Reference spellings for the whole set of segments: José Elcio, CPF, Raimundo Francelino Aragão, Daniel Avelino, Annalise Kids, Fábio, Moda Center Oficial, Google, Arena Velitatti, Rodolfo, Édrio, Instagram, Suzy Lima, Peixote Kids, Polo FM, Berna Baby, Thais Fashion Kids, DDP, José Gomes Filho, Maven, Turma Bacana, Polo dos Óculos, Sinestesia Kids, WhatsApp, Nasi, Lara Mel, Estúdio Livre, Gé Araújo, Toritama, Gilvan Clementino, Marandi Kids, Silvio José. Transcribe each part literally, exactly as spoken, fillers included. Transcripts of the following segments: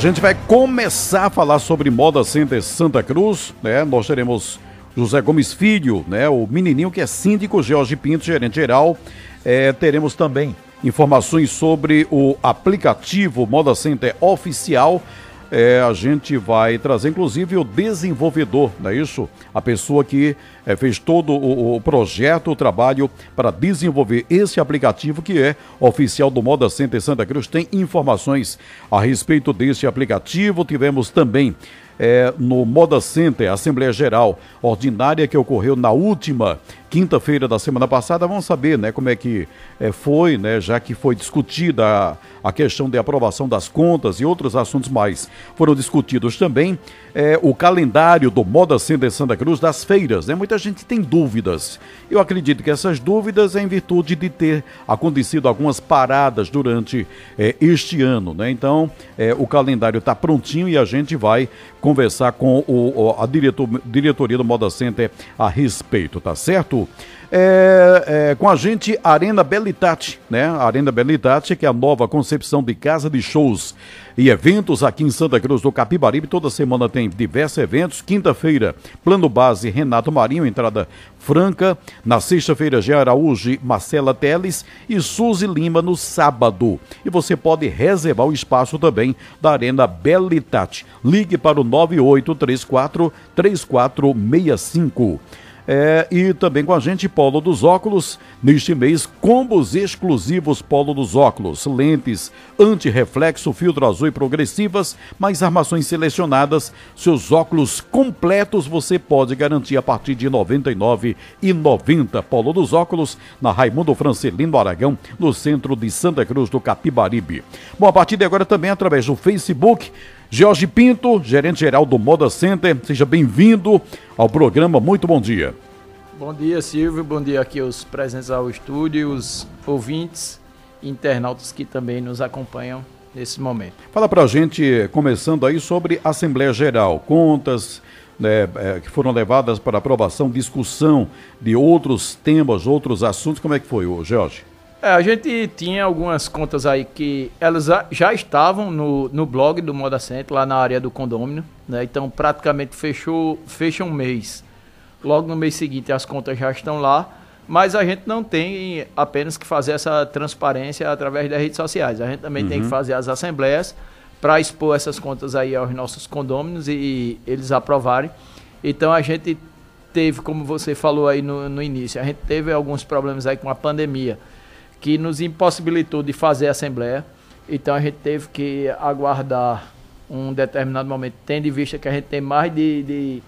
A gente vai começar a falar sobre Moda Center Santa Cruz, né? Nós teremos José Gomes Filho, né? O menininho que é síndico, Jorge Pinto, gerente geral. É, teremos também informações sobre o aplicativo Moda Center Oficial. É, a gente vai trazer, inclusive, o desenvolvedor, não é isso? A pessoa que é, fez todo o, o projeto, o trabalho para desenvolver esse aplicativo que é oficial do Moda Center Santa Cruz. Tem informações a respeito desse aplicativo. Tivemos também é, no Moda Center, Assembleia Geral Ordinária que ocorreu na última quinta-feira da semana passada. Vamos saber, né, como é que é, foi, né, já que foi discutida a, a questão de aprovação das contas e outros assuntos mais. Foram discutidos também é, o calendário do Moda Center Santa Cruz das feiras, né? Muita gente tem dúvidas. Eu acredito que essas dúvidas é em virtude de ter acontecido algumas paradas durante é, este ano, né? Então, é, o calendário está prontinho e a gente vai conversar com o, a diretor, diretoria do Moda Center a respeito, tá certo? É, é, com a gente, Arena Velitatti, né? Arena Velitatti, que é a nova concepção de casa de shows e eventos aqui em Santa Cruz do Capibaribe. Toda semana tem diversos eventos. Quinta-feira, Plano Base, Renato Marinho, entrada franca. Na sexta-feira, Gé Araújo, Marcela Teles e Suzy Lima no sábado. E você pode reservar o espaço também da Arena Velitatti. Ligue para o nove oito três quatro, três quatro seis cinco. É, e também com a gente, Polo dos Óculos, neste mês, combos exclusivos Polo dos Óculos, lentes anti-reflexo, filtro azul e progressivas, mais armações selecionadas, seus óculos completos você pode garantir a partir de noventa e nove reais e noventa centavos. Polo dos Óculos, na Raimundo Francelino Aragão, no centro de Santa Cruz do Capibaribe. Bom, a partir de agora também através do Facebook, Jorge Pinto, gerente-geral do Moda Center, seja bem-vindo ao programa. Muito bom dia. Bom dia, Silvio. Bom dia aqui aos presentes ao estúdio, os ouvintes e internautas que também nos acompanham nesse momento. Fala pra gente, começando aí, sobre Assembleia Geral, contas, né, que foram levadas para aprovação, discussão de outros temas, outros assuntos. Como é que foi, Jorge? É, a gente tinha algumas contas aí que elas já estavam no, no blog do Moda Center, lá na área do condomínio, né? Então praticamente fechou, fecha um mês. Logo no mês seguinte as contas já estão lá, mas a gente não tem apenas que fazer essa transparência através das redes sociais. A gente também uhum. tem que fazer as assembleias para expor essas contas aí aos nossos condôminos e, e eles aprovarem. Então a gente teve, como você falou aí no, no início, a gente teve alguns problemas aí com a pandemia, que nos impossibilitou de fazer a assembleia. Então a gente teve que aguardar um determinado momento, tendo em vista que a gente tem mais de, de,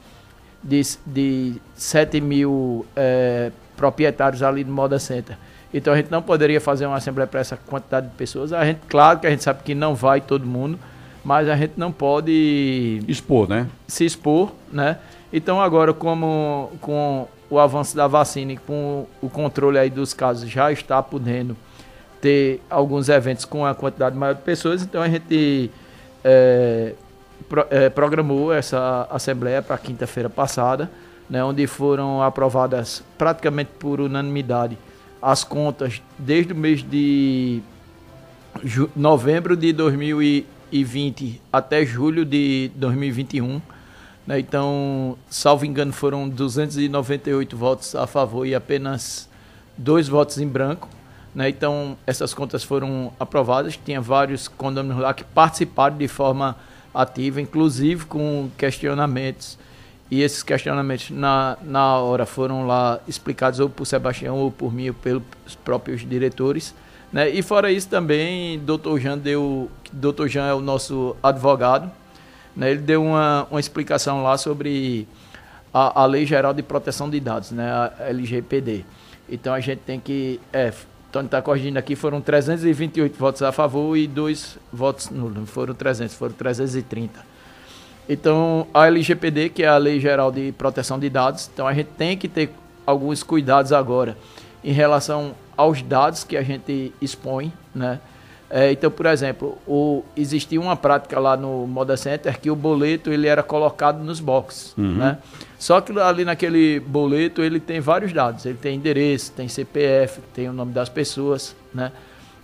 de, de sete mil é, proprietários ali no Moda Center. Então a gente não poderia fazer uma assembleia para essa quantidade de pessoas. A gente, claro que a gente sabe que não vai todo mundo, mas a gente não pode expor, né? Se expor, né? Então agora, como com o avanço da vacina e com o controle aí dos casos, já está podendo ter alguns eventos com a quantidade maior de pessoas. Então a gente é, pro, é, programou essa assembleia para quinta-feira passada, né, onde foram aprovadas praticamente por unanimidade as contas desde o mês de novembro de dois mil e vinte até julho de dois mil e vinte e um. Então, salvo engano, foram duzentos e noventa e oito votos a favor e apenas dois votos em branco, né? Então, essas contas foram aprovadas. Tinha vários condôminos lá que participaram de forma ativa, inclusive com questionamentos. E esses questionamentos, na, na hora, foram lá explicados ou por Sebastião, ou por mim, ou pelos próprios diretores, né? E fora isso também, doutor Jean, deu, doutor Jean é o nosso advogado, né, ele deu uma, uma explicação lá sobre a, a Lei Geral de Proteção de Dados, né, a L G P D. Então a gente tem que... É, Tony está corrigindo aqui, foram trezentos e vinte e oito votos a favor e dois votos nulos. Não foram trezentos, foram trezentos e trinta. Então a L G P D, que é a Lei Geral de Proteção de Dados, então a gente tem que ter alguns cuidados agora em relação aos dados que a gente expõe, né? É, então, por exemplo, o, existia uma prática lá no Moda Center que o boleto ele era colocado nos boxes, uhum. né? Só que ali naquele boleto ele tem vários dados. Ele tem endereço, tem C P F, tem o nome das pessoas, né?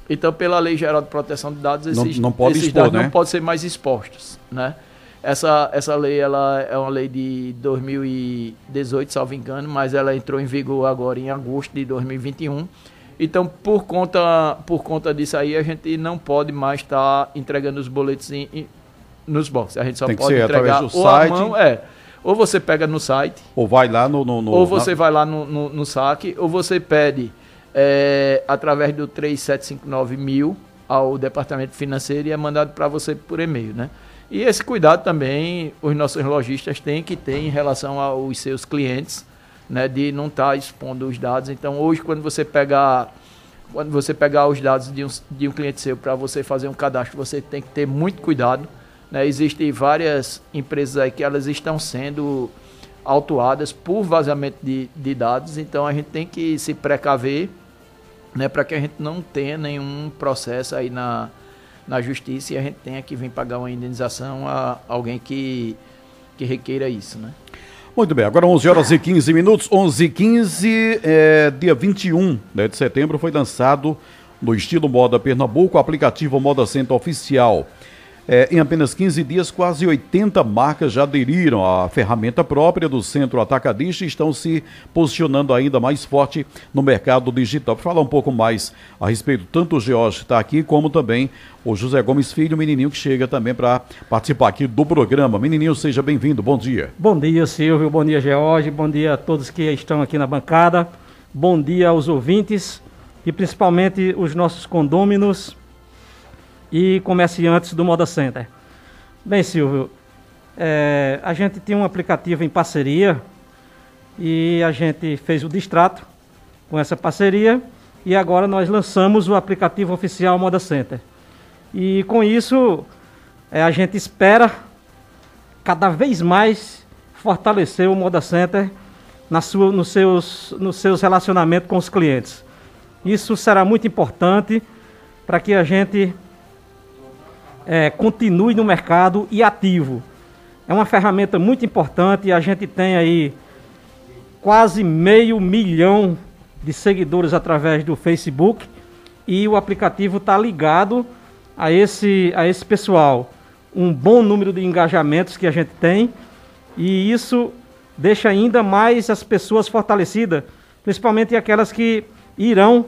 Então, pela Lei Geral de Proteção de Dados, esses, não, não pode esses expor, dados né? não podem ser mais expostos, né? Essa, essa lei ela é uma lei de dois mil e dezoito, salvo engano, mas ela entrou em vigor agora em agosto de dois mil e vinte e um. Então, por conta, por conta disso aí, a gente não pode mais estar tá entregando os boletos em, em, nos boxes. A gente só Tem pode que ser entregar através do ou site. A mão, é, ou você pega no site. Ou vai lá no... no, no ou você na... vai lá no, no, no saque. Ou você pede é, através do três sete cinco nove mil ao Departamento Financeiro e é mandado para você por e-mail, né? E esse cuidado também os nossos lojistas têm que ter em relação aos seus clientes, né, de não estar expondo os dados. Então, hoje, quando você pegar, quando você pegar os dados de um, de um cliente seu para você fazer um cadastro, você tem que ter muito cuidado, né? Existem várias empresas aí que elas estão sendo autuadas por vazamento de, de dados, então a gente tem que se precaver, né, para que a gente não tenha nenhum processo aí na... na justiça e a gente tem que vir pagar uma indenização a alguém que, que requeira isso, né? Muito bem, agora onze horas e quinze minutos, onze e quinze, é, dia vinte e um, né, de setembro, foi lançado no Estilo Moda Pernambuco o aplicativo Moda Center Oficial. É, em apenas quinze dias, quase oitenta marcas já aderiram à ferramenta própria do Centro Atacadista e estão se posicionando ainda mais forte no mercado digital. Para falar um pouco mais a respeito, tanto o Jorge está aqui, como também o José Gomes Filho, o menininho que chega também para participar aqui do programa. Menininho, seja bem-vindo, bom dia. Bom dia, Silvio, bom dia, Jorge, bom dia a todos que estão aqui na bancada, bom dia aos ouvintes e principalmente os nossos condôminos e comerciantes do Moda Center. Bem, Silvio, é, a gente tinha um aplicativo em parceria e a gente fez o distrato com essa parceria e agora nós lançamos o aplicativo oficial Moda Center. E com isso, é, a gente espera cada vez mais fortalecer o Moda Center na sua, nos seus, nos seus relacionamentos com os clientes. Isso será muito importante para que a gente... É, continue no mercado e ativo. É uma ferramenta muito importante. A gente tem aí quase meio milhão de seguidores através do Facebook e o aplicativo está ligado a esse, a esse pessoal. Um bom número de engajamentos que a gente tem e isso deixa ainda mais as pessoas fortalecidas, principalmente aquelas que irão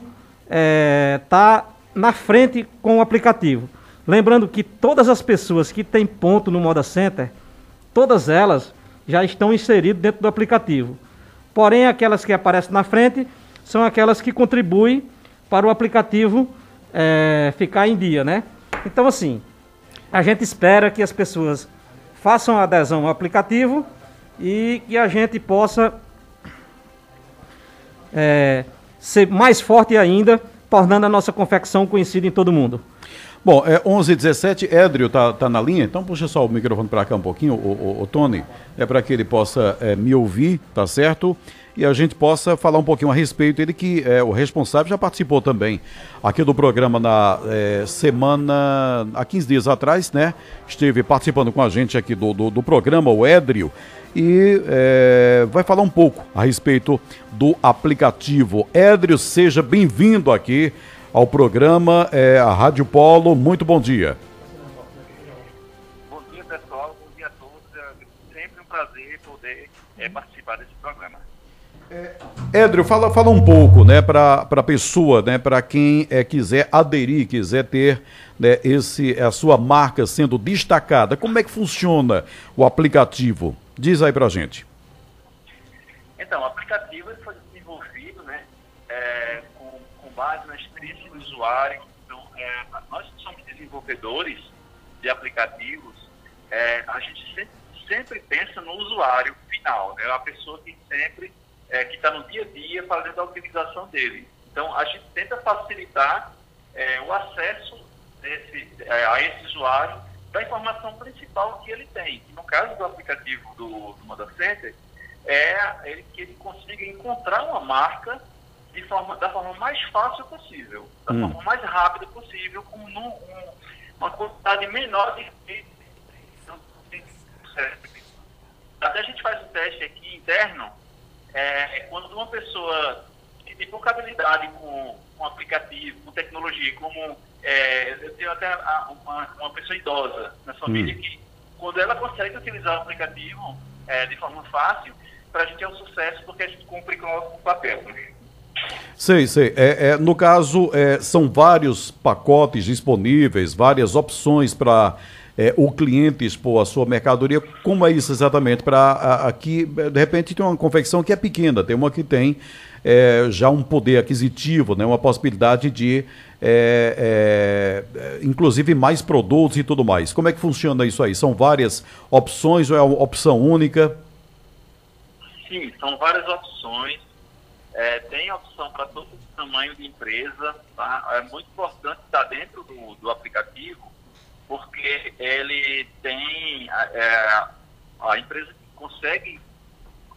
é, tá na frente com o aplicativo. Lembrando que todas as pessoas que têm ponto no Moda Center, todas elas já estão inseridas dentro do aplicativo. Porém, aquelas que aparecem na frente são aquelas que contribuem para o aplicativo é, ficar em dia, né? Então, assim, a gente espera que as pessoas façam a adesão ao aplicativo e que a gente possa é, ser mais forte ainda, tornando a nossa confecção conhecida em todo mundo. Bom, é onze e dezessete, Édrio tá, tá na linha, então puxa só o microfone para cá um pouquinho, o, o, o Tony, é para que ele possa é, me ouvir, tá certo? E a gente possa falar um pouquinho a respeito dele, que é o responsável, já participou também aqui do programa na é, semana, há quinze dias atrás, né? Esteve participando com a gente aqui do, do, do programa, o Édrio, e é, vai falar um pouco a respeito do aplicativo. Édrio, seja bem-vindo aqui ao programa, é, a Rádio Polo. Muito bom dia. Bom dia, pessoal. Bom dia a todos. É sempre um prazer poder é, participar desse programa. É, Édrio, fala, fala um pouco, né, para a pessoa, né, para quem é, quiser aderir, quiser ter, né, esse, a sua marca sendo destacada. Como é que funciona o aplicativo? Diz aí para a gente. Então, o aplicativo foi desenvolvido, né, é, com, com base na experiência do usuário. Então, é, nós que somos desenvolvedores de aplicativos, é, a gente sempre, sempre pensa no usuário final, né? A pessoa que sempre é, que está no dia a dia fazendo a utilização dele. Então, a gente tenta facilitar é, o acesso desse, é, a esse usuário da informação principal que ele tem. No caso do aplicativo do, do Moda Center, é ele, que ele consiga encontrar uma marca de forma, da forma mais fácil possível, da hum. forma mais rápida possível, com um, um, uma quantidade menor de... Até a gente faz um teste aqui interno, é, quando uma pessoa que e pouca habilidade com, com aplicativo, com tecnologia, como é, eu tenho até uma, uma pessoa idosa na família hum. que, quando ela consegue utilizar o aplicativo é, de forma fácil, para a gente é um sucesso, porque a gente cumpre com o nosso papel. Sei, sei. É, é, no caso, é, são vários pacotes disponíveis, várias opções para é, o cliente expor a sua mercadoria. Como é isso exatamente? Para aqui, de repente, tem uma confecção que é pequena, tem uma que tem é, já um poder aquisitivo, né, uma possibilidade de, é, é, inclusive, mais produtos e tudo mais. Como é que funciona isso aí? São várias opções ou é uma opção única? Sim, são várias opções. É, tem opção para todo tamanho de empresa, tá? É muito importante estar dentro do, do aplicativo, porque ele tem, é, a empresa que consegue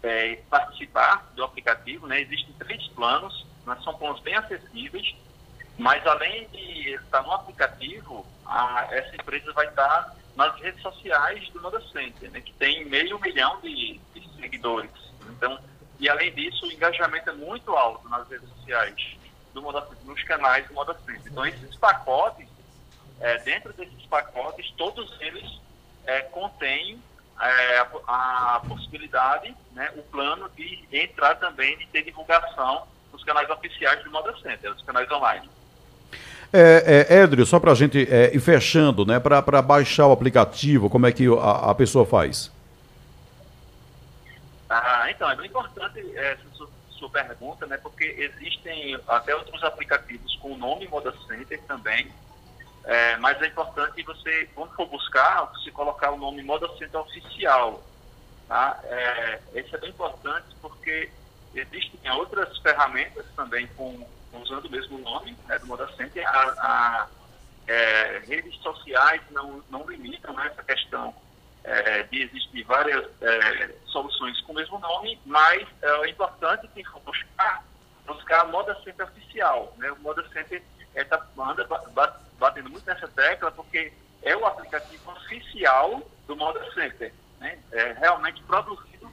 é, participar do aplicativo, né? Existem três planos, mas são planos bem acessíveis, mas além de estar no aplicativo, a, essa empresa vai estar nas redes sociais do Moda Center, né? Que tem meio milhão de, de seguidores, então... E, além disso, o engajamento é muito alto nas redes sociais, do Moda, nos canais do Moda Center. Então, esses pacotes, é, dentro desses pacotes, todos eles é, contêm é, a, a possibilidade, né, o plano de entrar também, de ter divulgação nos canais oficiais do Moda Center, nos canais online. É, é, Édrio, só para a gente é, ir fechando, né, para baixar o aplicativo, como é que a, a pessoa faz? Ah, então, é muito importante essa sua, sua pergunta, né? Porque existem até outros aplicativos com o nome Moda Center também, é, mas é importante você, quando for buscar, você colocar o nome Moda Center Oficial, tá? É, isso é bem importante porque existem outras ferramentas também com, usando o mesmo nome, né, do Moda Center. A, a, é, redes sociais não, não limitam, né, essa questão. É, existem várias é, soluções com o mesmo nome, mas é importante que buscar, buscar a Moda Center Oficial, né? O Moda Center está é, batendo muito nessa tecla porque é o aplicativo oficial do Moda Center, né? É realmente produzido,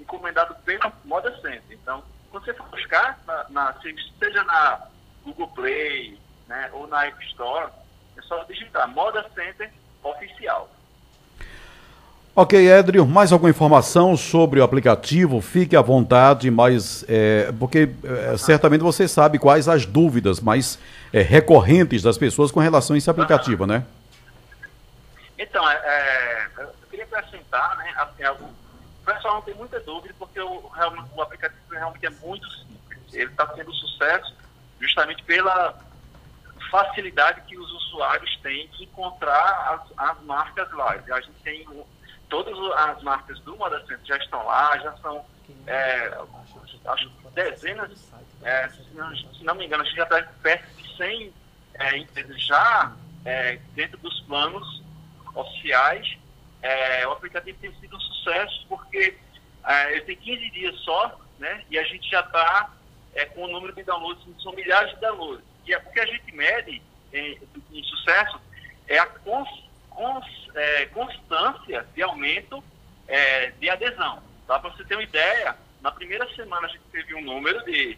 encomendado pela Moda Center. Então, quando você for buscar, na, na, seja na Google Play, né, ou na App Store, é só digitar Moda Center Oficial. Ok, Édrio, mais alguma informação sobre o aplicativo? Fique à vontade, mas é, porque é, certamente você sabe quais as dúvidas mais é, recorrentes das pessoas com relação a esse aplicativo, né? Então, é, eu queria acrescentar, né, assim, algo, o pessoal não tem muita dúvida porque o, o aplicativo realmente é muito simples. Ele está tendo sucesso justamente pela facilidade que os usuários têm de encontrar as, as marcas lá. A gente tem... Todas as marcas do Moda Center já estão lá, já são, é, acho que dezenas, é, se, não, se não me engano, acho que já está perto de cem é, empresas já é, dentro dos planos oficiais. É, o aplicativo tem sido um sucesso porque é, ele tem quinze dias só, né, e a gente já está é, com o número de downloads, são milhares de downloads. E é porque a gente mede em, em sucesso é a constância. Constância de aumento é, de adesão. Tá? Para você ter uma ideia, na primeira semana a gente teve um número de,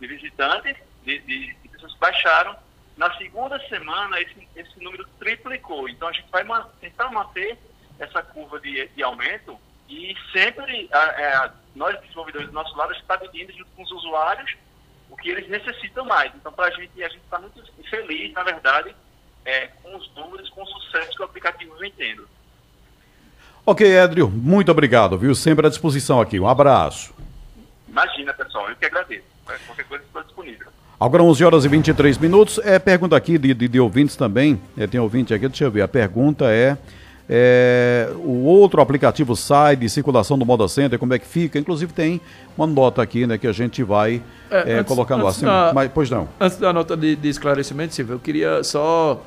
de visitantes, de, de, de pessoas que baixaram. Na segunda semana, esse, esse número triplicou. Então, a gente vai man- tentar manter essa curva de, de aumento e sempre a, a, nós, desenvolvedores do nosso lado, a gente está pedindo junto com os usuários o que eles necessitam mais. Então, para a gente, a gente está muito feliz, na verdade, É, com os números, com o sucesso que o aplicativo vem tendo. Ok, Édrio, muito obrigado, viu? Sempre à disposição aqui. Um abraço. Imagina, pessoal, eu que agradeço. Qualquer coisa está disponível. Agora, onze horas e vinte e três minutos. É, pergunta aqui de, de, de ouvintes também. É, tem ouvinte aqui, deixa eu ver. A pergunta é, é: o outro aplicativo sai de circulação do Moda Center, como é que fica? Inclusive, tem uma nota aqui, né, que a gente vai é, é, antes, colocar no ar. Pois não. Antes da nota de, de esclarecimento, Silvio, eu queria só.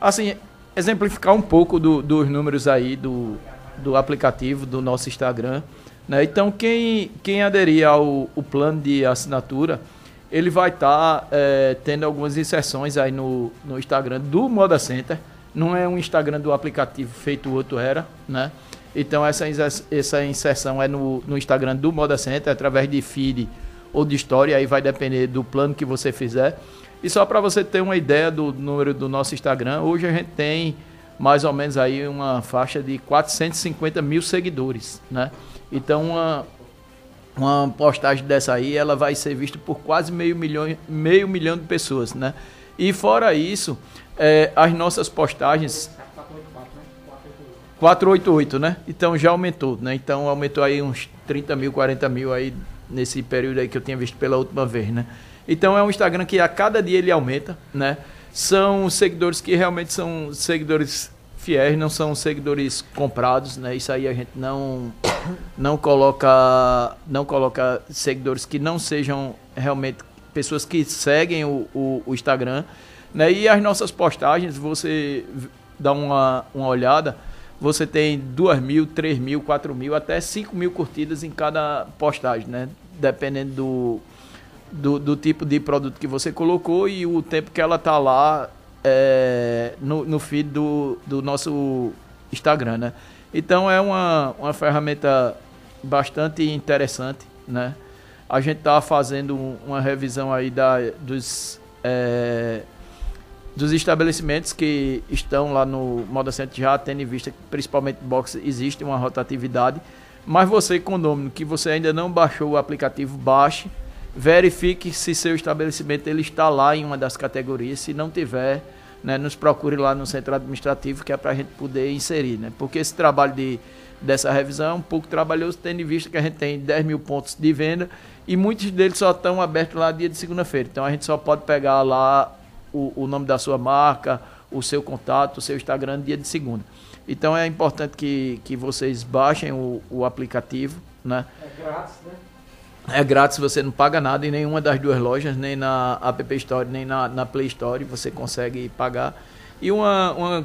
Assim, exemplificar um pouco do, dos números aí do, do aplicativo, do nosso Instagram, né? Então, quem, quem aderir ao o plano de assinatura, ele vai estar tá, é, tendo algumas inserções aí no, no Instagram do Moda Center. Não é um Instagram do aplicativo feito o outro era, né? Então, essa, essa inserção é no, no Instagram do Moda Center, através de feed ou de história, aí vai depender do plano que você fizer. E só para você ter uma ideia do número do nosso Instagram, hoje a gente tem mais ou menos aí uma faixa de quatrocentos e cinquenta mil seguidores, né? Então uma, uma postagem dessa aí, ela vai ser vista por quase meio milhão, meio milhão de pessoas, né? E fora isso, é, as nossas postagens... quatrocentos e oitenta e oito, né? Então já aumentou, né? Então aumentou aí uns trinta mil, quarenta mil aí nesse período aí que eu tinha visto pela última vez, né? Então é um Instagram que a cada dia ele aumenta, né? São seguidores que realmente são seguidores fiéis, não são seguidores comprados, né? Isso aí a gente não, não, coloca, não coloca seguidores que não sejam realmente pessoas que seguem o, o, o Instagram, né? E as nossas postagens, você dá uma, uma olhada... Você tem duas mil, três mil, quatro mil, até cinco mil curtidas em cada postagem, né? Dependendo do, do, do tipo de produto que você colocou e o tempo que ela está lá é, no, no feed do, do nosso Instagram, né? Então é uma, uma ferramenta bastante interessante, né? A gente está fazendo uma revisão aí da, dos... É, dos estabelecimentos que estão lá no Moda Center, já tendo em vista que principalmente box existe uma rotatividade, mas você, condômino, que você ainda não baixou o aplicativo, baixe, verifique se seu estabelecimento ele está lá em uma das categorias, se não tiver, né, nos procure lá no centro administrativo, que é para a gente poder inserir, né? Porque esse trabalho de, dessa revisão é um pouco trabalhoso, tendo em vista que a gente tem dez mil pontos de venda e muitos deles só estão abertos lá dia de segunda-feira, então a gente só pode pegar lá O, o nome da sua marca, o seu contato, o seu Instagram, dia de segunda. Então é importante que, que vocês baixem o, o aplicativo, né? É grátis, né? É grátis, você não paga nada em nenhuma das duas lojas, nem na App Store, nem na, na Play Store, você consegue pagar. E uma, uma,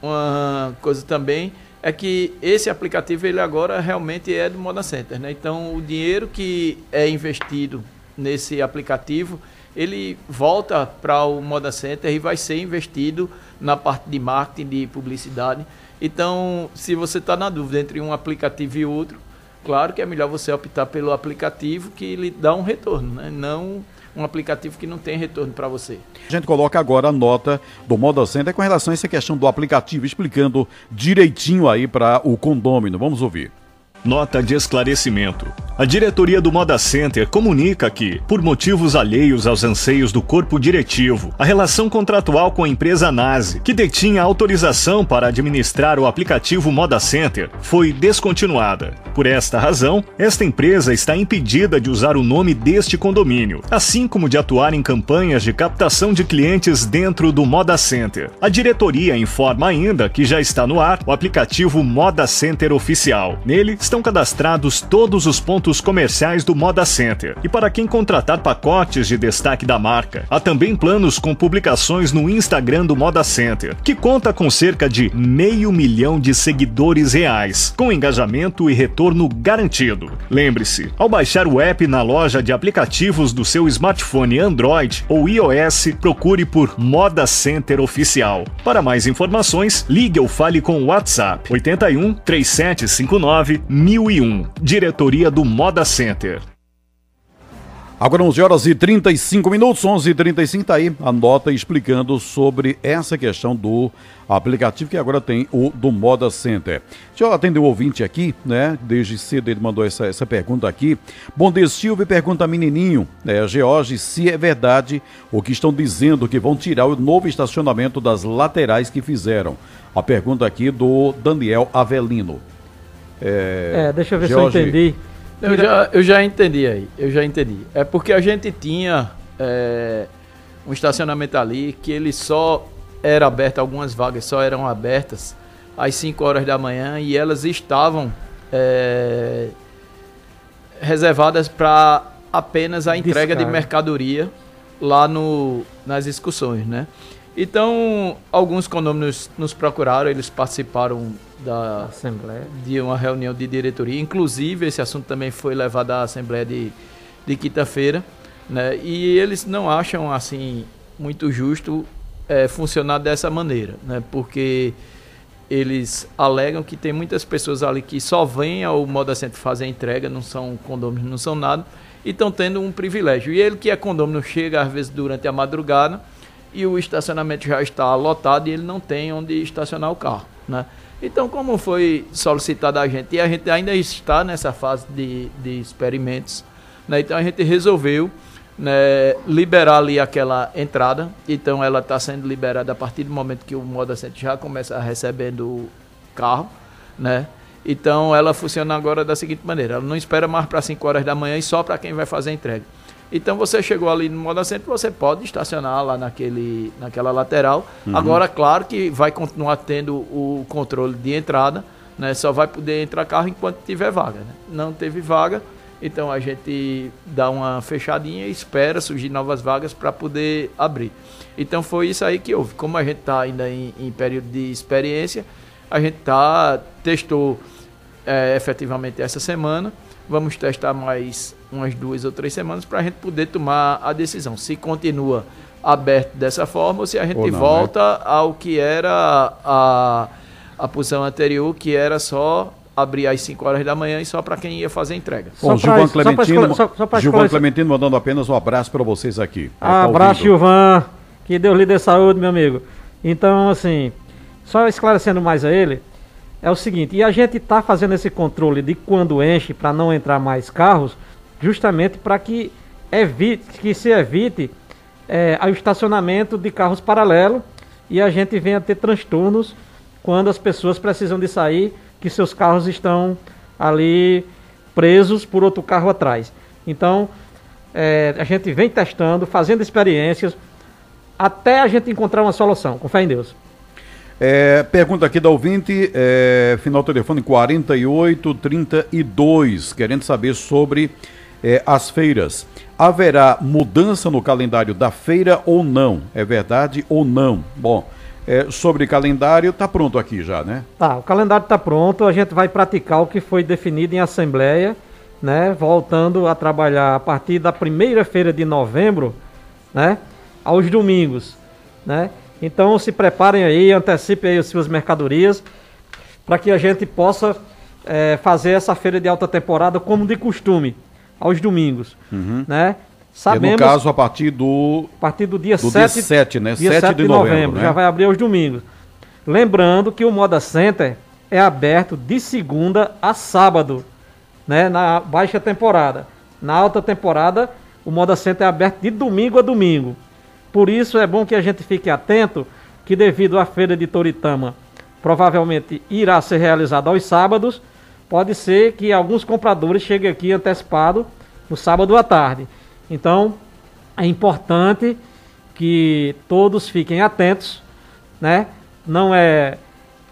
uma coisa também é que esse aplicativo, ele agora realmente é do Moda Center, né? Então o dinheiro que é investido nesse aplicativo... ele volta para o Moda Center e vai ser investido na parte de marketing, de publicidade. Então, se você está na dúvida entre um aplicativo e outro, claro que é melhor você optar pelo aplicativo que lhe dá um retorno, né? Não um aplicativo que não tem retorno para você. A gente coloca agora a nota do Moda Center com relação a essa questão do aplicativo, explicando direitinho aí para o condômino. Vamos ouvir. Nota de esclarecimento. A diretoria do Moda Center comunica que, por motivos alheios aos anseios do corpo diretivo, a relação contratual com a empresa Nasi, que detinha autorização para administrar o aplicativo Moda Center, foi descontinuada. Por esta razão, esta empresa está impedida de usar o nome deste condomínio, assim como de atuar em campanhas de captação de clientes dentro do Moda Center. A diretoria informa ainda que já está no ar o aplicativo Moda Center Oficial. Nele, estão cadastrados todos os pontos comerciais do Moda Center. E para quem contratar pacotes de destaque da marca, há também planos com publicações no Instagram do Moda Center, que conta com cerca de meio milhão de seguidores reais, com engajamento e retorno garantido. Lembre-se, ao baixar o app na loja de aplicativos do seu smartphone Android ou iOS, procure por Moda Center Oficial. Para mais informações, ligue ou fale com o WhatsApp oitenta e um, três sete cinco nove, mil e um, diretoria do Moda Center. Agora onze horas e trinta e cinco minutos, onze e trinta e cinco, tá aí a nota explicando sobre essa questão do aplicativo que agora tem o do Moda Center. Deixa eu atender o ouvinte aqui, né? Desde cedo ele mandou essa, essa pergunta aqui. Bom dia, Silvio, pergunta a menininho, né, George, se é verdade o que estão dizendo que vão tirar o novo estacionamento das laterais que fizeram. A pergunta aqui do Daniel Avelino. É, é, deixa eu ver, Jorge, se eu entendi. Eu já, eu já entendi aí, eu já entendi. É porque a gente tinha é, um estacionamento ali que ele só era aberto, algumas vagas só eram abertas às cinco horas da manhã e elas estavam é, reservadas para apenas a entrega Descarga. de mercadoria lá no, nas excursões, né? Então, alguns condôminos nos procuraram, eles participaram da Assembleia, de uma reunião de diretoria. Inclusive, esse assunto também foi levado à Assembleia de, de quinta-feira, né? E eles não acham assim muito justo é, funcionar dessa maneira, né? Porque eles alegam que tem muitas pessoas ali que só vêm ao Moda Center fazer entrega, não são condôminos, não são nada, e estão tendo um privilégio. E ele que é condômino chega às vezes durante a madrugada e o estacionamento já está lotado e ele não tem onde estacionar o carro, né? Então, como foi solicitado a gente, e a gente ainda está nessa fase de, de experimentos, né? Então a gente resolveu, né, liberar ali aquela entrada. Então ela está sendo liberada a partir do momento que o Moda Center já começa recebendo carro, né? Então ela funciona agora da seguinte maneira: ela não espera mais para cinco horas da manhã e só para quem vai fazer a entrega. Então você chegou ali no Moda Center, você pode estacionar lá naquele, naquela lateral. Uhum. Agora, claro que vai continuar tendo o controle de entrada, né? Só vai poder entrar carro enquanto tiver vaga, né? Não teve vaga, então a gente dá uma fechadinha e espera surgir novas vagas para poder abrir. Então foi isso aí que houve. Como a gente está ainda em, em período de experiência, a gente tá, testou é, efetivamente essa semana. Vamos testar mais umas duas ou três semanas para a gente poder tomar a decisão se continua aberto dessa forma ou se a gente ou não, volta, né, ao que era a, a posição anterior, que era só abrir às cinco horas da manhã e só para quem ia fazer entrega. Bom, Gilvan Clementino, só, só Gilvan Clementino mandando apenas um abraço para vocês aqui. Ah, abraço, Gilvan. Que Deus lhe dê saúde, meu amigo. Então, assim, só esclarecendo mais a ele, é o seguinte, e a gente está fazendo esse controle de quando enche para não entrar mais carros, justamente para que, evite, que se evite é, o estacionamento de carros paralelo e a gente venha ter transtornos quando as pessoas precisam de sair, que seus carros estão ali presos por outro carro atrás. Então, é, a gente vem testando, fazendo experiências, até a gente encontrar uma solução, com fé em Deus. É, pergunta aqui da ouvinte, é, final do telefone quarenta e oito, trinta e dois, querendo saber sobre é, as feiras. Haverá mudança no calendário da feira ou não? É verdade ou não? Bom... É, sobre calendário, tá pronto aqui já, né? Tá, o calendário tá pronto, a gente vai praticar o que foi definido em assembleia, né? Voltando a trabalhar a partir da primeira feira de novembro, né? Aos domingos, né? Então se preparem aí, antecipem aí as suas mercadorias, para que a gente possa é, fazer essa feira de alta temporada como de costume, aos domingos, uhum, né? Sabemos, e no caso, a partir do, a partir do dia, do sete, dia sete, né? Dia sete de novembro, novembro, né? Já vai abrir aos domingos. Lembrando que o Moda Center é aberto de segunda a sábado, né? Na baixa temporada. Na alta temporada, o Moda Center é aberto de domingo a domingo. Por isso é bom que a gente fique atento que, devido à feira de Toritama, provavelmente irá ser realizada aos sábados. Pode ser que alguns compradores cheguem aqui antecipado no sábado à tarde. Então, é importante que todos fiquem atentos, né? Não é,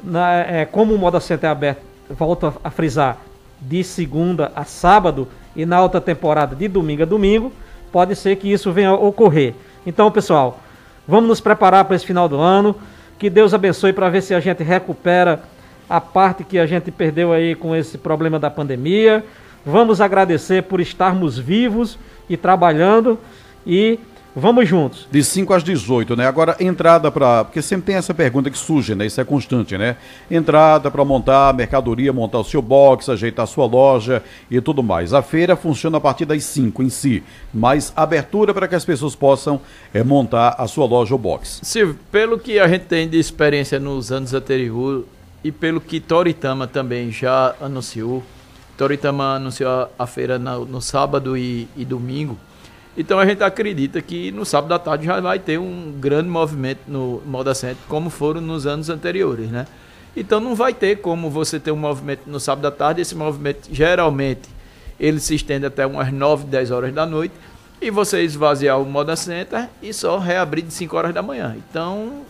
não é, é como o Moda Center é aberto, volto a frisar, de segunda a sábado e na alta temporada de domingo a domingo, pode ser que isso venha a ocorrer. Então, pessoal, vamos nos preparar para esse final do ano, que Deus abençoe, para ver se a gente recupera a parte que a gente perdeu aí com esse problema da pandemia. Vamos agradecer por estarmos vivos e trabalhando, e vamos juntos. De cinco às dezoito, né? Agora, entrada para... Porque sempre tem essa pergunta que surge, né? Isso é constante, né? Entrada para montar mercadoria, montar o seu box, ajeitar a sua loja e tudo mais. A feira funciona a partir das cinco em si, mas abertura para que as pessoas possam é, montar a sua loja ou box. Silvio, pelo que a gente tem de experiência nos anos anteriores e pelo que Toritama também já anunciou, Toritama anunciou a feira no, no sábado e, e domingo. Então a gente acredita que no sábado à tarde já vai ter um grande movimento no Moda Center, como foram nos anos anteriores, né? Então não vai ter como você ter um movimento no sábado à tarde. Esse movimento geralmente ele se estende até umas nove, dez horas da noite e você esvaziar o Moda Center e só reabrir de cinco horas da manhã. Então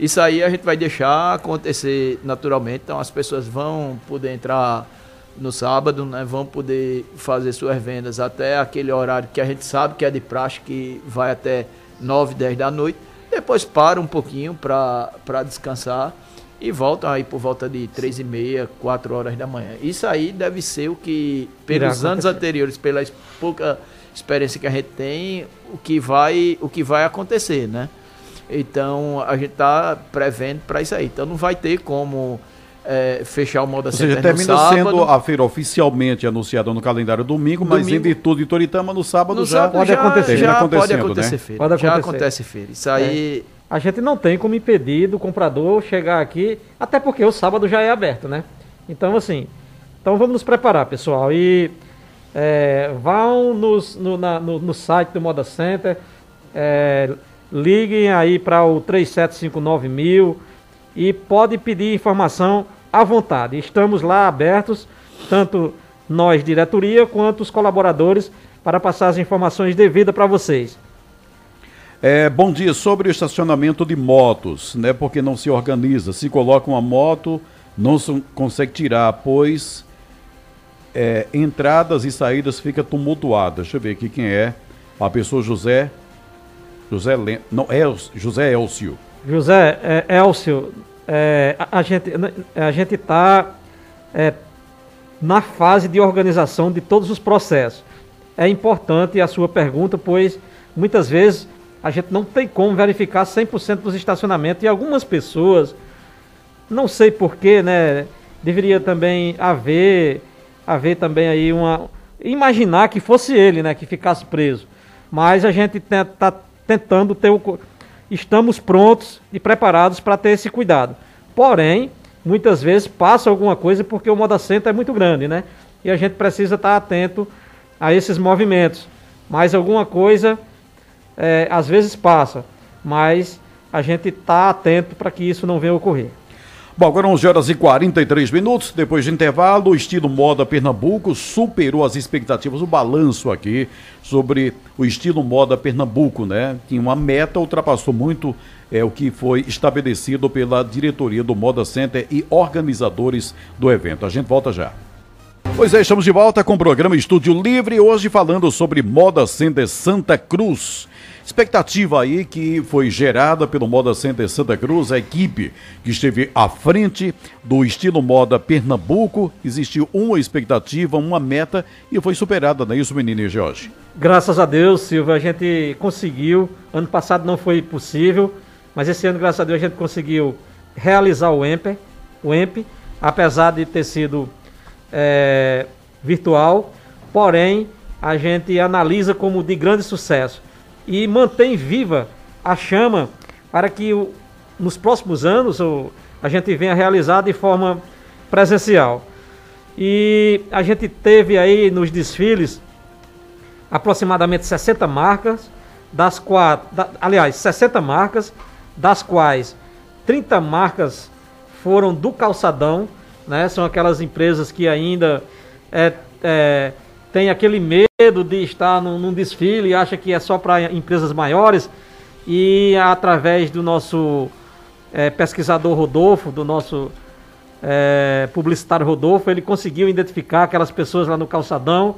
isso aí a gente vai deixar acontecer naturalmente. Então as pessoas vão poder entrar no sábado, né, vão poder fazer suas vendas até aquele horário que a gente sabe que é de praxe, que vai até nove, dez da noite. Depois para um pouquinho para descansar e voltam aí por volta de três e meia, quatro horas da manhã. Isso aí deve ser o que, pelos anos anteriores, pela pouca experiência que a gente tem, o que vai, o que vai acontecer, né? Então a gente está prevendo para isso aí. Então não vai ter como... é, fechar o Moda Center. Ou seja, termina sendo a feira oficialmente anunciada no calendário domingo, domingo. mas em virtude de Toritama, no sábado no já, sábado pode, já, acontecer. já pode acontecer. Né? Feira. Pode acontecer. Já acontece feira. Isso aí... É. A gente não tem como impedir do comprador chegar aqui, até porque o sábado já é aberto, né? Então, assim, então vamos nos preparar, pessoal. E é, vão nos, no, na, no, no site do Moda Center, é, liguem aí para o três sete cinco nove mil e pode pedir informação à vontade. Estamos lá abertos, tanto nós, diretoria, quanto os colaboradores, para passar as informações devidas para vocês. É, bom dia, sobre o estacionamento de motos, né? Porque não se organiza, se coloca uma moto, não se consegue tirar, pois é, entradas e saídas fica tumultuadas. Deixa eu ver aqui quem é a pessoa. José, José, Len... não, é José Elcio. José é, Elcio, é, a, a gente a gente está é, na fase de organização de todos os processos. É importante a sua pergunta, pois muitas vezes a gente não tem como verificar cem por cento dos estacionamentos. E algumas pessoas, não sei porquê, né? Deveria também haver, haver também aí uma... Imaginar que fosse ele, né? Que ficasse preso. Mas a gente está tentando ter o... Estamos prontos e preparados para ter esse cuidado. Porém, muitas vezes passa alguma coisa porque o Moda Center é muito grande, né? E a gente precisa estar atento a esses movimentos. Mas alguma coisa... É, às vezes passa, mas a gente está atento para que isso não venha a ocorrer. Bom, agora onze horas e quarenta e três minutos, depois de intervalo, o Estilo Moda Pernambuco superou as expectativas, o balanço aqui sobre o Estilo Moda Pernambuco, né? Tinha uma meta, ultrapassou muito é, o que foi estabelecido pela diretoria do Moda Center e organizadores do evento. A gente volta já. Pois é, estamos de volta com o programa Estúdio Livre, hoje falando sobre Moda Center Santa Cruz. Expectativa aí que foi gerada pelo Moda Center Santa Cruz, a equipe que esteve à frente do Estilo Moda Pernambuco. Existiu uma expectativa, uma meta e foi superada, não é isso, menino Jorge? Graças a Deus, Silvio, a gente conseguiu. Ano passado não foi possível, mas esse ano, graças a Deus, a gente conseguiu realizar o E M P, o E M P, apesar de ter sido... É, virtual, porém a gente analisa como de grande sucesso e mantém viva a chama para que o, nos próximos anos o, a gente venha realizar de forma presencial. E a gente teve aí nos desfiles aproximadamente sessenta marcas, das quais, da, aliás, sessenta marcas, das quais trinta marcas foram do calçadão. Né? São aquelas empresas que ainda é, é, tem aquele medo de estar num, num desfile e acha que é só para empresas maiores. E através do nosso é, pesquisador Rodolfo, do nosso é, publicitário Rodolfo, ele conseguiu identificar aquelas pessoas lá no calçadão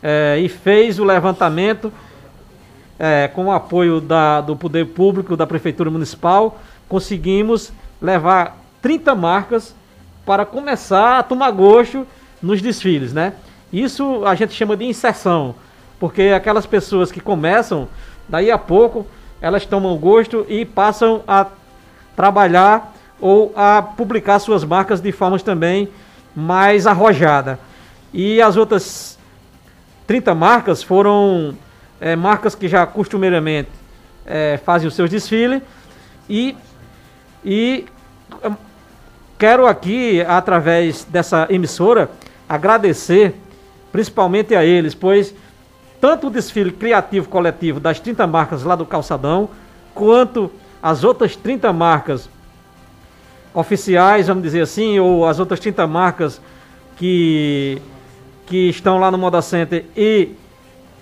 é, e fez o levantamento é, com o apoio da, do poder público, da prefeitura municipal. Conseguimos levar trinta marcas para começar a tomar gosto nos desfiles, né? Isso a gente chama de inserção, porque aquelas pessoas que começam, daí a pouco, elas tomam gosto e passam a trabalhar ou a publicar suas marcas de formas também mais arrojada. E as outras trinta marcas foram é, marcas que já costumeiramente é, fazem os seus desfiles e... e quero aqui, através dessa emissora, agradecer principalmente a eles, pois tanto o desfile criativo coletivo das trinta marcas lá do calçadão, quanto as outras trinta marcas oficiais, vamos dizer assim, ou as outras trinta marcas que, que estão lá no Moda Center e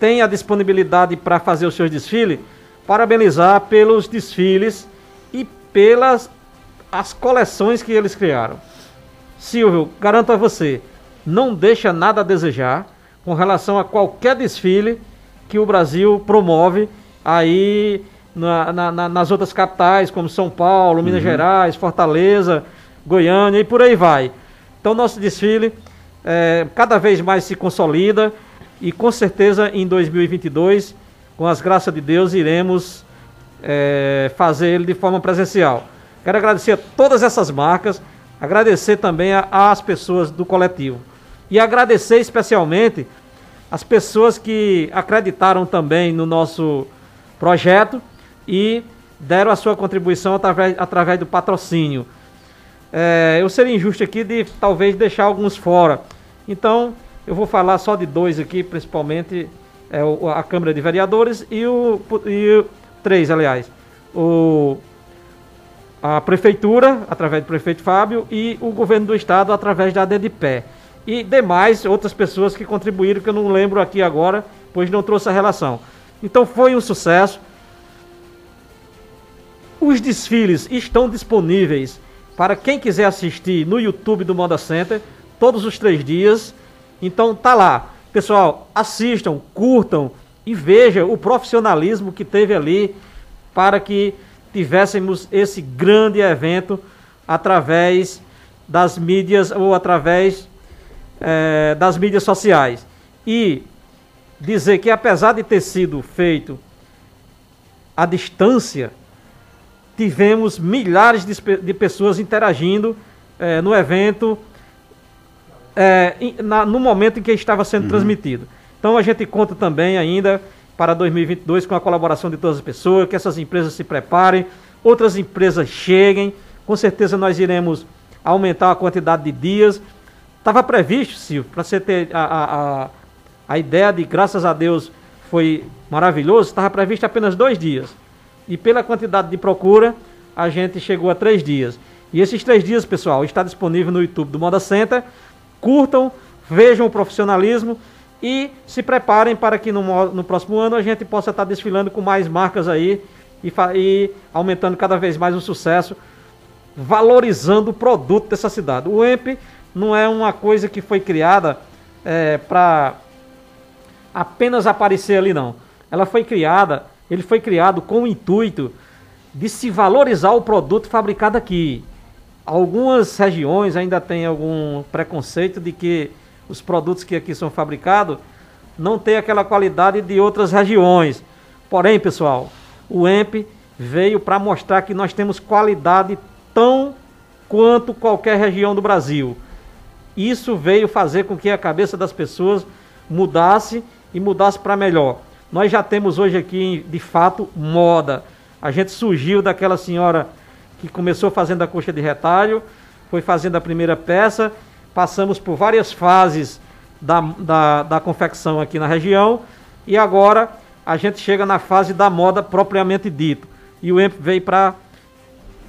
têm a disponibilidade para fazer os seus desfiles, parabenizar pelos desfiles e pelas... as coleções que eles criaram. Silvio, garanto a você, não deixa nada a desejar com relação a qualquer desfile que o Brasil promove aí na, na, na, nas outras capitais, como São Paulo, Minas uhum. Gerais, Fortaleza, Goiânia e por aí vai. Então nosso desfile é, cada vez mais se consolida e com certeza em dois mil e vinte e dois, com as graças de Deus, iremos é, fazer ele de forma presencial. Quero agradecer a todas essas marcas, Agradecer também às pessoas do coletivo. E agradecer especialmente as pessoas que acreditaram também no nosso projeto e deram a sua contribuição através, através do patrocínio. É, eu seria injusto aqui de talvez deixar alguns fora. Então, eu vou falar só de dois aqui, principalmente é, a Câmara de Vereadores e o, e o três, aliás. O, a Prefeitura, através do prefeito Fábio, e o Governo do Estado, através da D D P. E demais outras pessoas que contribuíram, que eu não lembro aqui agora, pois não trouxe a relação. Então, foi um sucesso. Os desfiles estão disponíveis para quem quiser assistir no YouTube do Moda Center, todos os três dias. Então tá lá. Pessoal, assistam, curtam e vejam o profissionalismo que teve ali para que tivéssemos esse grande evento através das mídias ou através é, das mídias sociais. E dizer que apesar de ter sido feito à distância, tivemos milhares de, de pessoas interagindo é, no evento, É, na, no momento em que estava sendo uhum. transmitido. Então a gente conta também ainda para dois mil e vinte e dois com a colaboração de todas as pessoas, que essas empresas se preparem, outras empresas cheguem. Com certeza nós iremos aumentar a quantidade de dias. Estava previsto, Silvio, para você ter a, a, a ideia de, graças a Deus, foi maravilhoso. Estava previsto apenas dois dias. E pela quantidade de procura, a gente chegou a três dias. E esses três dias, pessoal, está disponível no YouTube do Moda Center. Curtam, vejam o profissionalismo e se preparem para que no, no próximo ano a gente possa estar desfilando com mais marcas aí e, e aumentando cada vez mais o sucesso, valorizando o produto dessa cidade. O E M P não é uma coisa que foi criada é, para apenas aparecer ali, não. Ela foi criada, ele foi criado com o intuito de se valorizar o produto fabricado aqui. Algumas regiões ainda tem algum preconceito de que os produtos que aqui são fabricados não têm aquela qualidade de outras regiões. Porém, pessoal, o E M P veio para mostrar que nós temos qualidade tão quanto qualquer região do Brasil. Isso veio fazer com que a cabeça das pessoas mudasse e mudasse para melhor. Nós já temos hoje aqui, de fato, moda. A gente surgiu daquela senhora que começou fazendo a coxa de retalho, foi fazendo a primeira peça, passamos por várias fases da, da, da confecção aqui na região, e agora a gente chega na fase da moda propriamente dito. E o E M P veio para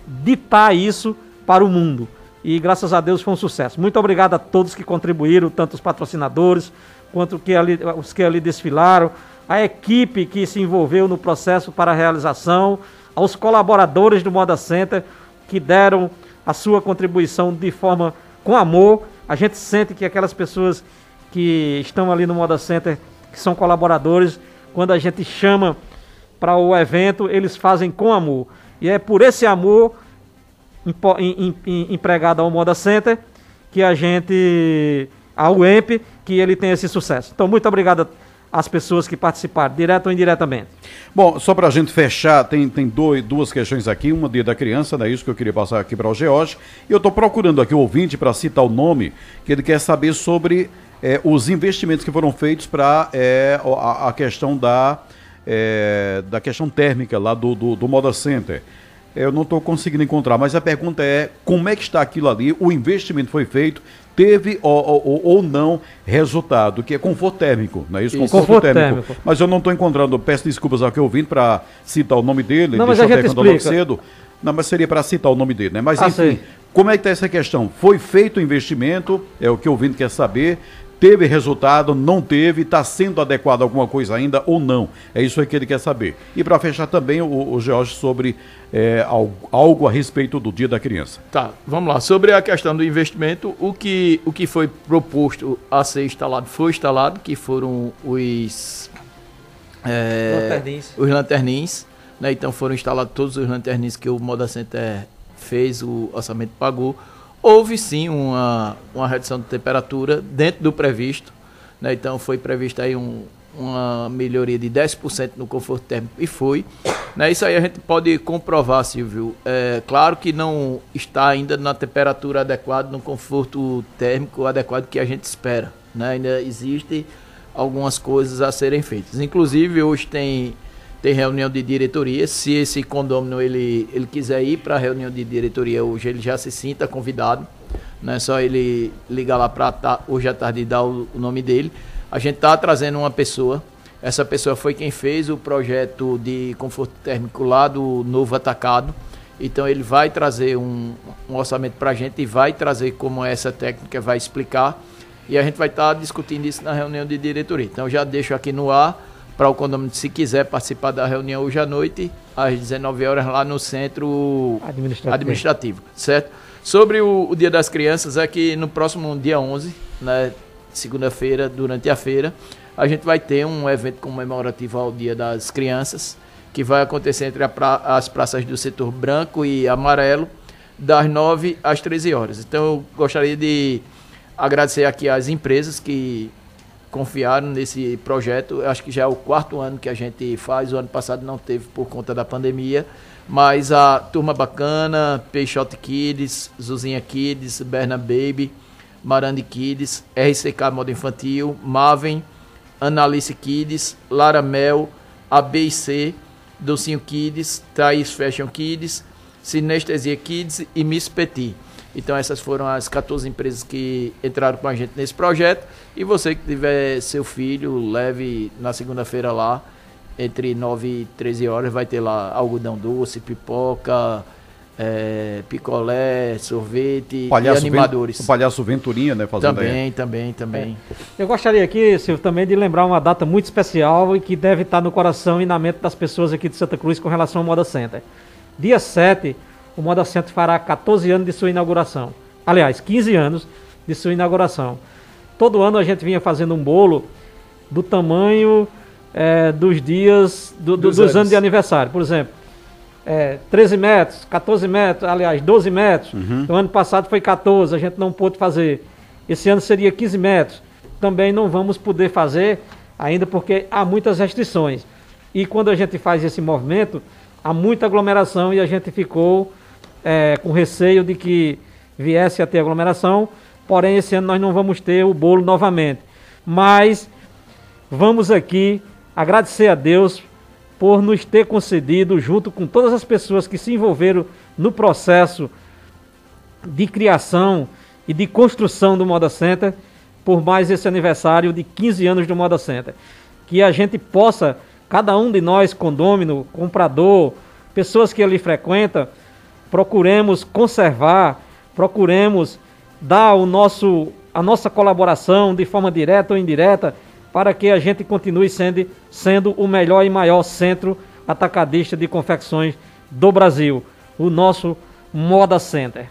ditar isso para o mundo. E graças a Deus foi um sucesso. Muito obrigado a todos que contribuíram, tanto os patrocinadores, quanto que ali, os que ali desfilaram, a equipe que se envolveu no processo para a realização, aos colaboradores do Moda Center que deram a sua contribuição de forma com amor. A gente sente que aquelas pessoas que estão ali no Moda Center, que são colaboradores, quando a gente chama para o evento, eles fazem com amor. E é por esse amor em, em, empregado ao Moda Center que a gente, ao E M P, que ele tem esse sucesso. Então, muito obrigado as pessoas que participaram, direto ou indiretamente. Bom, só para a gente fechar, tem, tem dois, duas questões aqui, uma dia da criança, né, isso que eu queria passar aqui para o George, e eu estou procurando aqui o ouvinte para citar o nome, que ele quer saber sobre é, os investimentos que foram feitos para é, a, a questão da, é, da questão térmica lá do, do, do Moda Center. Eu não estou conseguindo encontrar, mas a pergunta é como é que está aquilo ali, o investimento foi feito, teve ou, ou, ou não resultado, que é conforto térmico, não é isso? Conforto, conforto térmico. térmico. Mas eu não estou encontrando, peço desculpas ao que eu vim para citar o nome dele, não, mas deixa eu até contar logo cedo. Não, mas seria para citar o nome dele, né? Mas ah, enfim, sim. Como é que está essa questão? Foi feito o investimento, é o que o ouvinte quer saber, teve resultado, não teve, está sendo adequado alguma coisa ainda ou não? É isso aí que ele quer saber. E para fechar também o, o Jorge sobre é, algo, algo a respeito do Dia da Criança. Tá, vamos lá. Sobre a questão do investimento, o que, o que foi proposto a ser instalado foi instalado, que foram os é, lanternins. Os lanternins, né? Então foram instalados todos os lanternins que o Moda Center fez, o orçamento pagou. Houve sim uma, uma redução de temperatura dentro do previsto, né? Então foi previsto aí um, uma melhoria de dez por cento no conforto térmico e foi. Né, isso aí a gente pode comprovar, Silvio. É, claro que não está ainda na temperatura adequada, no conforto térmico adequado que a gente espera. Né? Ainda existem algumas coisas a serem feitas. Inclusive, hoje tem, tem reunião de diretoria. Se esse condômino ele, ele quiser ir para a reunião de diretoria hoje, ele já se sinta convidado. Não é só ele ligar lá para tá, hoje à tarde e dar o, o nome dele. A gente está trazendo uma pessoa. Essa pessoa foi quem fez o projeto de conforto térmico lá do novo atacado. Então ele vai trazer um, um orçamento para a gente e vai trazer como essa técnica, vai explicar. E a gente vai estar tá discutindo isso na reunião de diretoria. Então já deixo aqui no ar para o condomínio, se quiser participar da reunião hoje à noite, às dezenove horas, lá no centro administrativo. administrativo certo? Sobre o, o Dia das Crianças, é que no próximo dia onze, né, segunda-feira, durante a feira, a gente vai ter um evento comemorativo ao Dia das Crianças, que vai acontecer entre a pra, as praças do setor branco e amarelo, das nove às treze horas. Então, eu gostaria de agradecer aqui às empresas que confiaram nesse projeto. Eu acho que já é o quarto ano que a gente faz. O ano passado não teve por conta da pandemia, mas a Turma Bacana, Peixote Kids, Zuzinha Kids, Berna Baby, Marandi Kids, R C K Moda Infantil, Maven, Annalise Kids, Lara Mel, A B C, Docinho Kids, Thais Fashion Kids, Sinestesia Kids e Miss Petit. Então essas foram as quatorze empresas que entraram com a gente nesse projeto. E você que tiver seu filho, leve na segunda-feira lá, entre nove e treze horas, vai ter lá algodão doce, pipoca, é, picolé, sorvete palhaço e animadores. O Palhaço Venturinha, né? Fazendo também, aí. também, também. É. Eu gostaria aqui, Silvio, também de lembrar uma data muito especial e que deve estar no coração e na mente das pessoas aqui de Santa Cruz com relação ao Moda Center. Dia sete, o Moda Center fará quatorze anos de sua inauguração. Aliás, quinze anos de sua inauguração. Todo ano a gente vinha fazendo um bolo do tamanho... É, dos dias, do, do, dos, dos anos. anos de aniversário. Por exemplo, é, treze metros, catorze metros, aliás, doze metros. Uhum. O ano passado foi quatorze, a gente não pôde fazer. Esse ano seria quinze metros. Também não vamos poder fazer ainda porque há muitas restrições. E quando a gente faz esse movimento, há muita aglomeração e a gente ficou é, com receio de que viesse a ter aglomeração. Porém, esse ano nós não vamos ter o bolo novamente. Mas vamos aqui agradecer a Deus por nos ter concedido, junto com todas as pessoas que se envolveram no processo de criação e de construção do Moda Center, por mais esse aniversário de quinze anos do Moda Center. Que a gente possa, cada um de nós, condômino, comprador, pessoas que ali frequentam, procuremos conservar, procuremos dar o nosso, a nossa colaboração de forma direta ou indireta, para que a gente continue sendo, sendo o melhor e maior centro atacadista de confecções do Brasil, o nosso Moda Center.